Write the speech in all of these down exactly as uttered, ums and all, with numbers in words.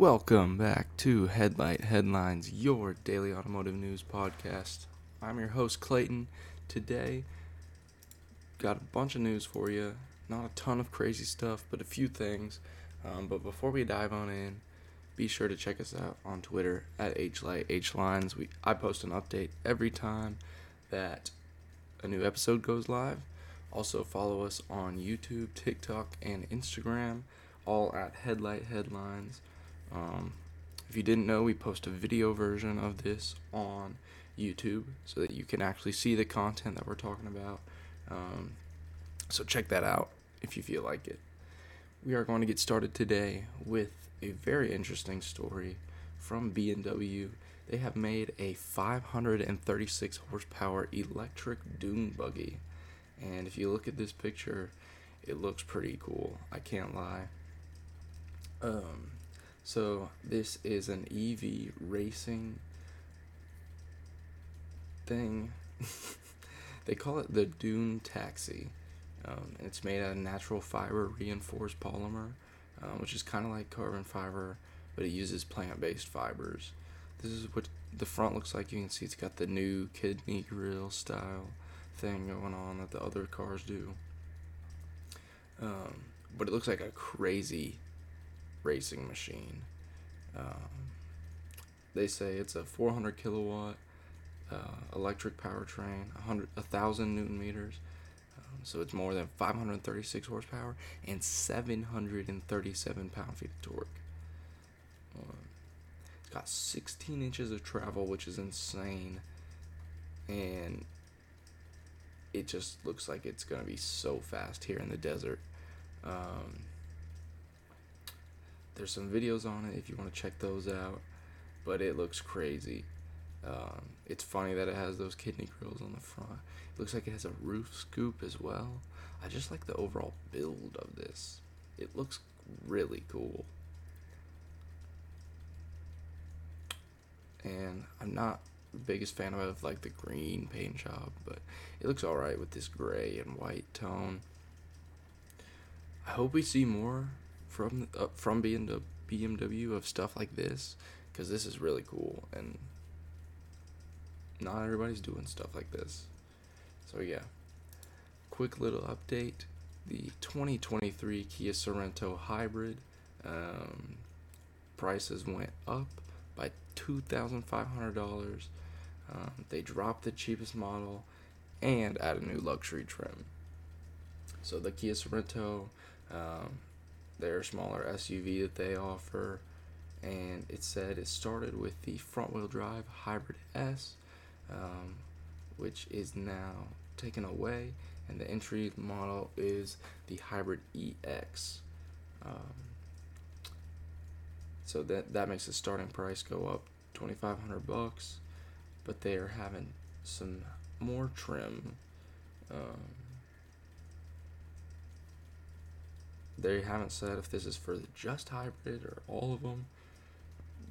Welcome back to Headlight Headlines, your daily automotive news podcast. I'm your host, Clayton. Today, got a bunch of news for you. Not a ton of crazy stuff, but a few things. Um, but before we dive on in, be sure to check us out on Twitter at H Light H Lines. We, I post an update every time that a new episode goes live. Also, follow us on YouTube, TikTok, and Instagram, all at Headlight Headlines. Um, if you didn't know, we post a video version of this on YouTube so that you can actually see the content that we're talking about. Um, so check that out if you feel like it. We are going to get started today with a very interesting story from B M W. They have made a five hundred thirty-six horsepower electric dune buggy. And if you look at this picture, it looks pretty cool. I can't lie. Um, so this is an E V racing thing. They call it the Dune Taxi. Um, and it's made out of natural fiber reinforced polymer, um, which is kind of like carbon fiber, but it uses plant-based fibers. This is what the front looks like. You can see it's got the new kidney grill style thing going on that the other cars do. Um, but it looks like a crazy racing machine. Um, they say it's a four hundred kilowatt uh, electric powertrain, one hundred, one thousand newton meters. Um, so it's more than five hundred thirty-six horsepower and seven hundred thirty-seven pound-feet of torque. Um, it's got sixteen inches of travel, which is insane. And it just looks like it's going to be so fast here in the desert. Um, there's some videos on it if you want to check those out, but it looks crazy. Um, it's funny that it has those kidney grills on the front. It looks like it has a roof scoop as well. I just like the overall build of this. It looks really cool. And I'm not the biggest fan of like the green paint job, but it looks alright with this gray and white tone. I hope we see more from uh, from B M W of stuff like this, because this is really cool and not everybody's doing stuff like this. So yeah, quick little update. The twenty twenty-three Kia Sorento Hybrid um, prices went up by two thousand five hundred dollars. Um, they dropped the cheapest model and add a new luxury trim. So the Kia Sorento, um, their smaller S U V that they offer, and it said it started with the front-wheel drive Hybrid S, um, which is now taken away, and the entry model is the Hybrid E X. Um, So that, that makes the starting price go up twenty-five hundred bucks, but they are having some more trim. Um, they haven't said if this is for the just hybrid or all of them,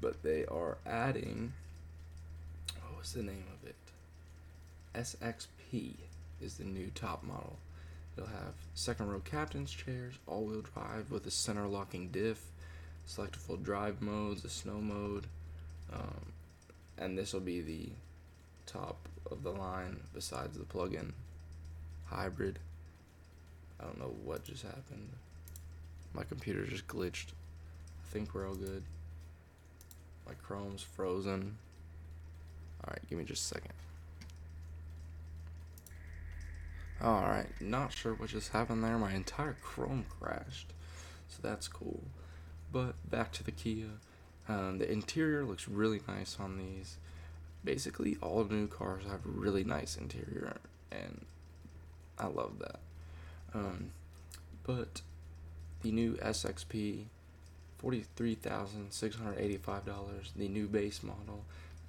but they are adding, what was the name of it? S X P is the new top model. It'll have second row captain's chairs, all-wheel drive with a center locking diff, selectable drive modes, a snow mode, um, and this will be the top of the line besides the plug-in hybrid. I don't know what just happened. My computer just glitched. I think we're all good. My Chrome's frozen. Alright, give me just a second. Alright, not sure what just happened there. My entire Chrome crashed, so that's cool. But back to the Kia, um, the interior looks really nice on these. Basically, all new cars have really nice interior, and I love that. Um, but the new S X P, forty-three thousand six hundred eighty-five dollars. The new base model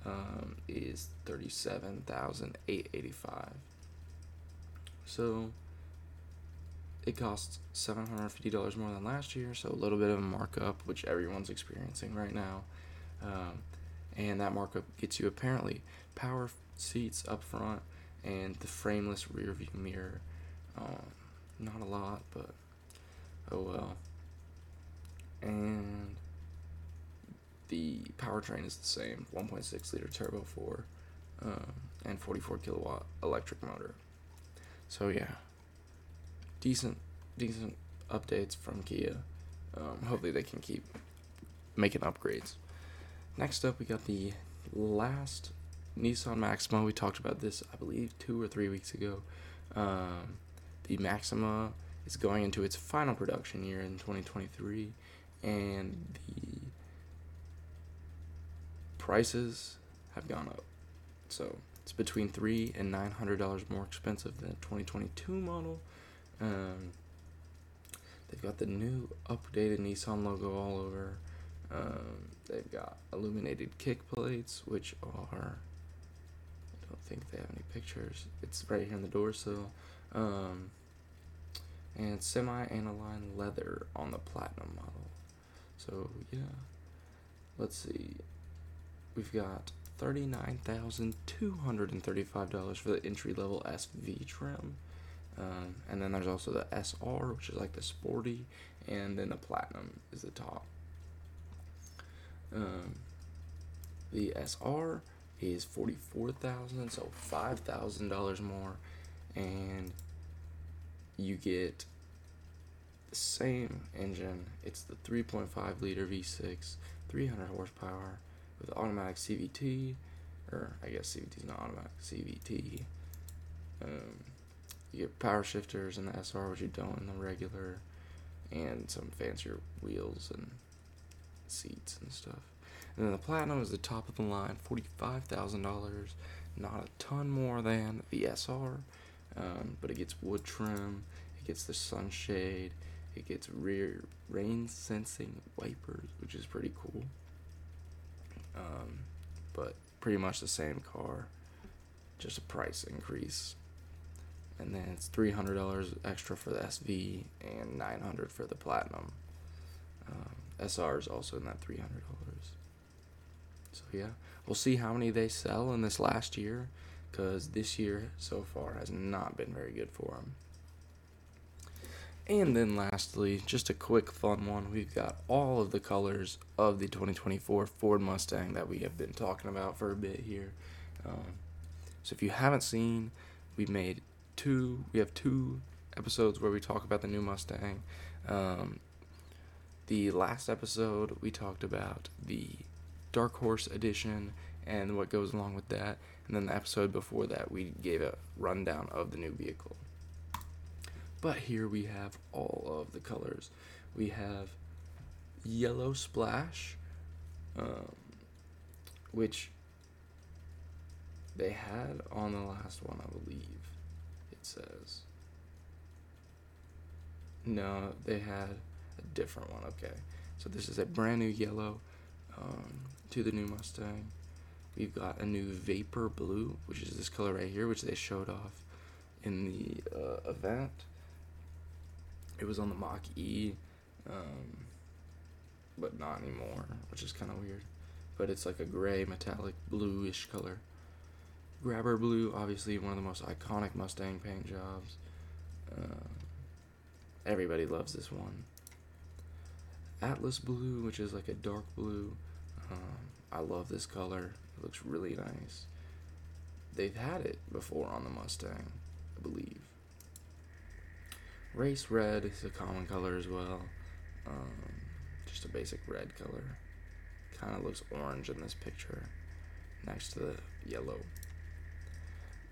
um, is thirty-seven thousand eight hundred eighty-five dollars. So it costs seven hundred fifty dollars more than last year, so a little bit of a markup, which everyone's experiencing right now. Um, and that markup gets you apparently power seats up front and the frameless rear view mirror. Um, not a lot, but oh well. And powertrain is the same, one point six liter turbo four, um, and forty-four kilowatt electric motor. So yeah, decent, decent updates from Kia. Um, hopefully they can keep making upgrades. Next up, we got the last Nissan Maxima. We talked about this, I believe, two or three weeks ago. Um, the Maxima is going into its final production year in twenty twenty-three, and the prices have gone up. So it's between three and nine hundred dollars more expensive than the twenty twenty-two model. Um, they've got the new updated Nissan logo all over. Um, they've got illuminated kick plates, which are, I don't think they have any pictures. It's right here in the door sill. Um, and semi-aniline leather on the platinum model. So yeah, let's see. We've got thirty-nine thousand two hundred thirty-five dollars for the entry-level S V trim. Um, and then there's also the S R, which is like the sporty, and then the platinum is the top. Um, the S R is forty-four thousand dollars, so five thousand dollars more, and you get the same engine. It's the three point five liter V six, three hundred horsepower, with automatic C V T, or I guess C V T is not automatic, C V T. Um, you get power shifters in the S R, which you don't in the regular, and some fancier wheels and seats and stuff. And then the Platinum is the top of the line, forty-five thousand dollars, not a ton more than the S R, um, but it gets wood trim, it gets the sunshade, it gets rear rain sensing wipers, which is pretty cool. Um, but pretty much the same car, just a price increase. And then it's three hundred dollars extra for the S V and nine hundred dollars for the Platinum. Um, S R is also in that three hundred dollars. So yeah, we'll see how many they sell in this last year, because this year so far has not been very good for them. And then lastly, just a quick fun one, we've got all of the colors of the twenty twenty-four Ford Mustang that we have been talking about for a bit here. Um, so if you haven't seen, we made two, we have two episodes where we talk about the new Mustang. Um, the last episode, we talked about the Dark Horse Edition and what goes along with that. And then the episode before that, we gave a rundown of the new vehicle. But here we have all of the colors. We have yellow splash, um, which they had on the last one, I believe. It says. No, they had a different one. Okay. So this is a brand new yellow um, to the new Mustang. We've got a new Vapor Blue, which is this color right here, which they showed off in the uh, event. It was on the Mach-E, um, but not anymore, which is kind of weird. But it's like a gray, metallic, bluish color. Grabber Blue, obviously one of the most iconic Mustang paint jobs. Uh, everybody loves this one. Atlas Blue, which is like a dark blue. Um, I love this color. It looks really nice. They've had it before on the Mustang, I believe. Race Red is a common color as well, um, just a basic red color, kind of looks orange in this picture, next to the yellow.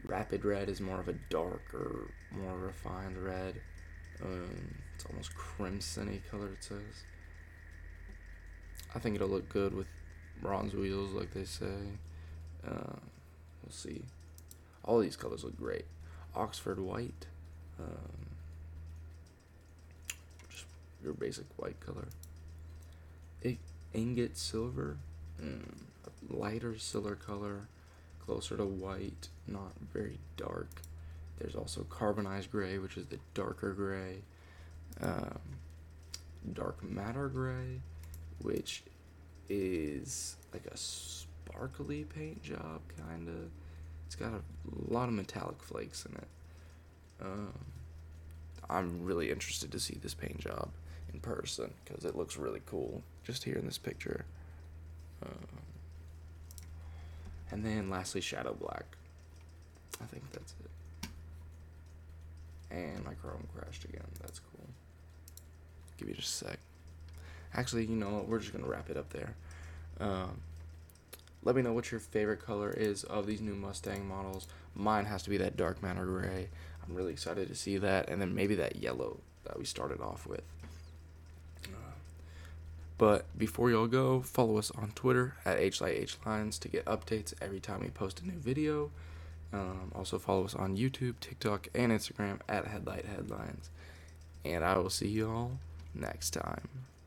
Rapid Red is more of a darker, more refined red, um, it's almost crimson-y color it says. I think it'll look good with bronze wheels like they say, uh, we'll see. All these colors look great. Oxford White, um, your basic white color. It, Ingot Silver, mm, lighter silver color, closer to white, not very dark. There's also Carbonized Gray, which is the darker gray. Um, Dark Matter Gray, which is like a sparkly paint job, kind of. It's got a lot of metallic flakes in it. Um, I'm really interested to see this paint job in person, because it looks really cool just here in this picture. Um, and then lastly, Shadow Black. I think that's it. And my Chrome crashed again. That's cool. Give me just a sec. Actually, you know what? We're just going to wrap it up there. Um, let me know what your favorite color is of these new Mustang models. Mine has to be that Dark Matter Gray. I'm really excited to see that. And then maybe that yellow that we started off with. Uh, but before y'all go, follow us on Twitter at H Light H Lines to get updates every time we post a new video. Um, also follow us on YouTube, TikTok, and Instagram at Headlight Headlines. And I will see y'all next time.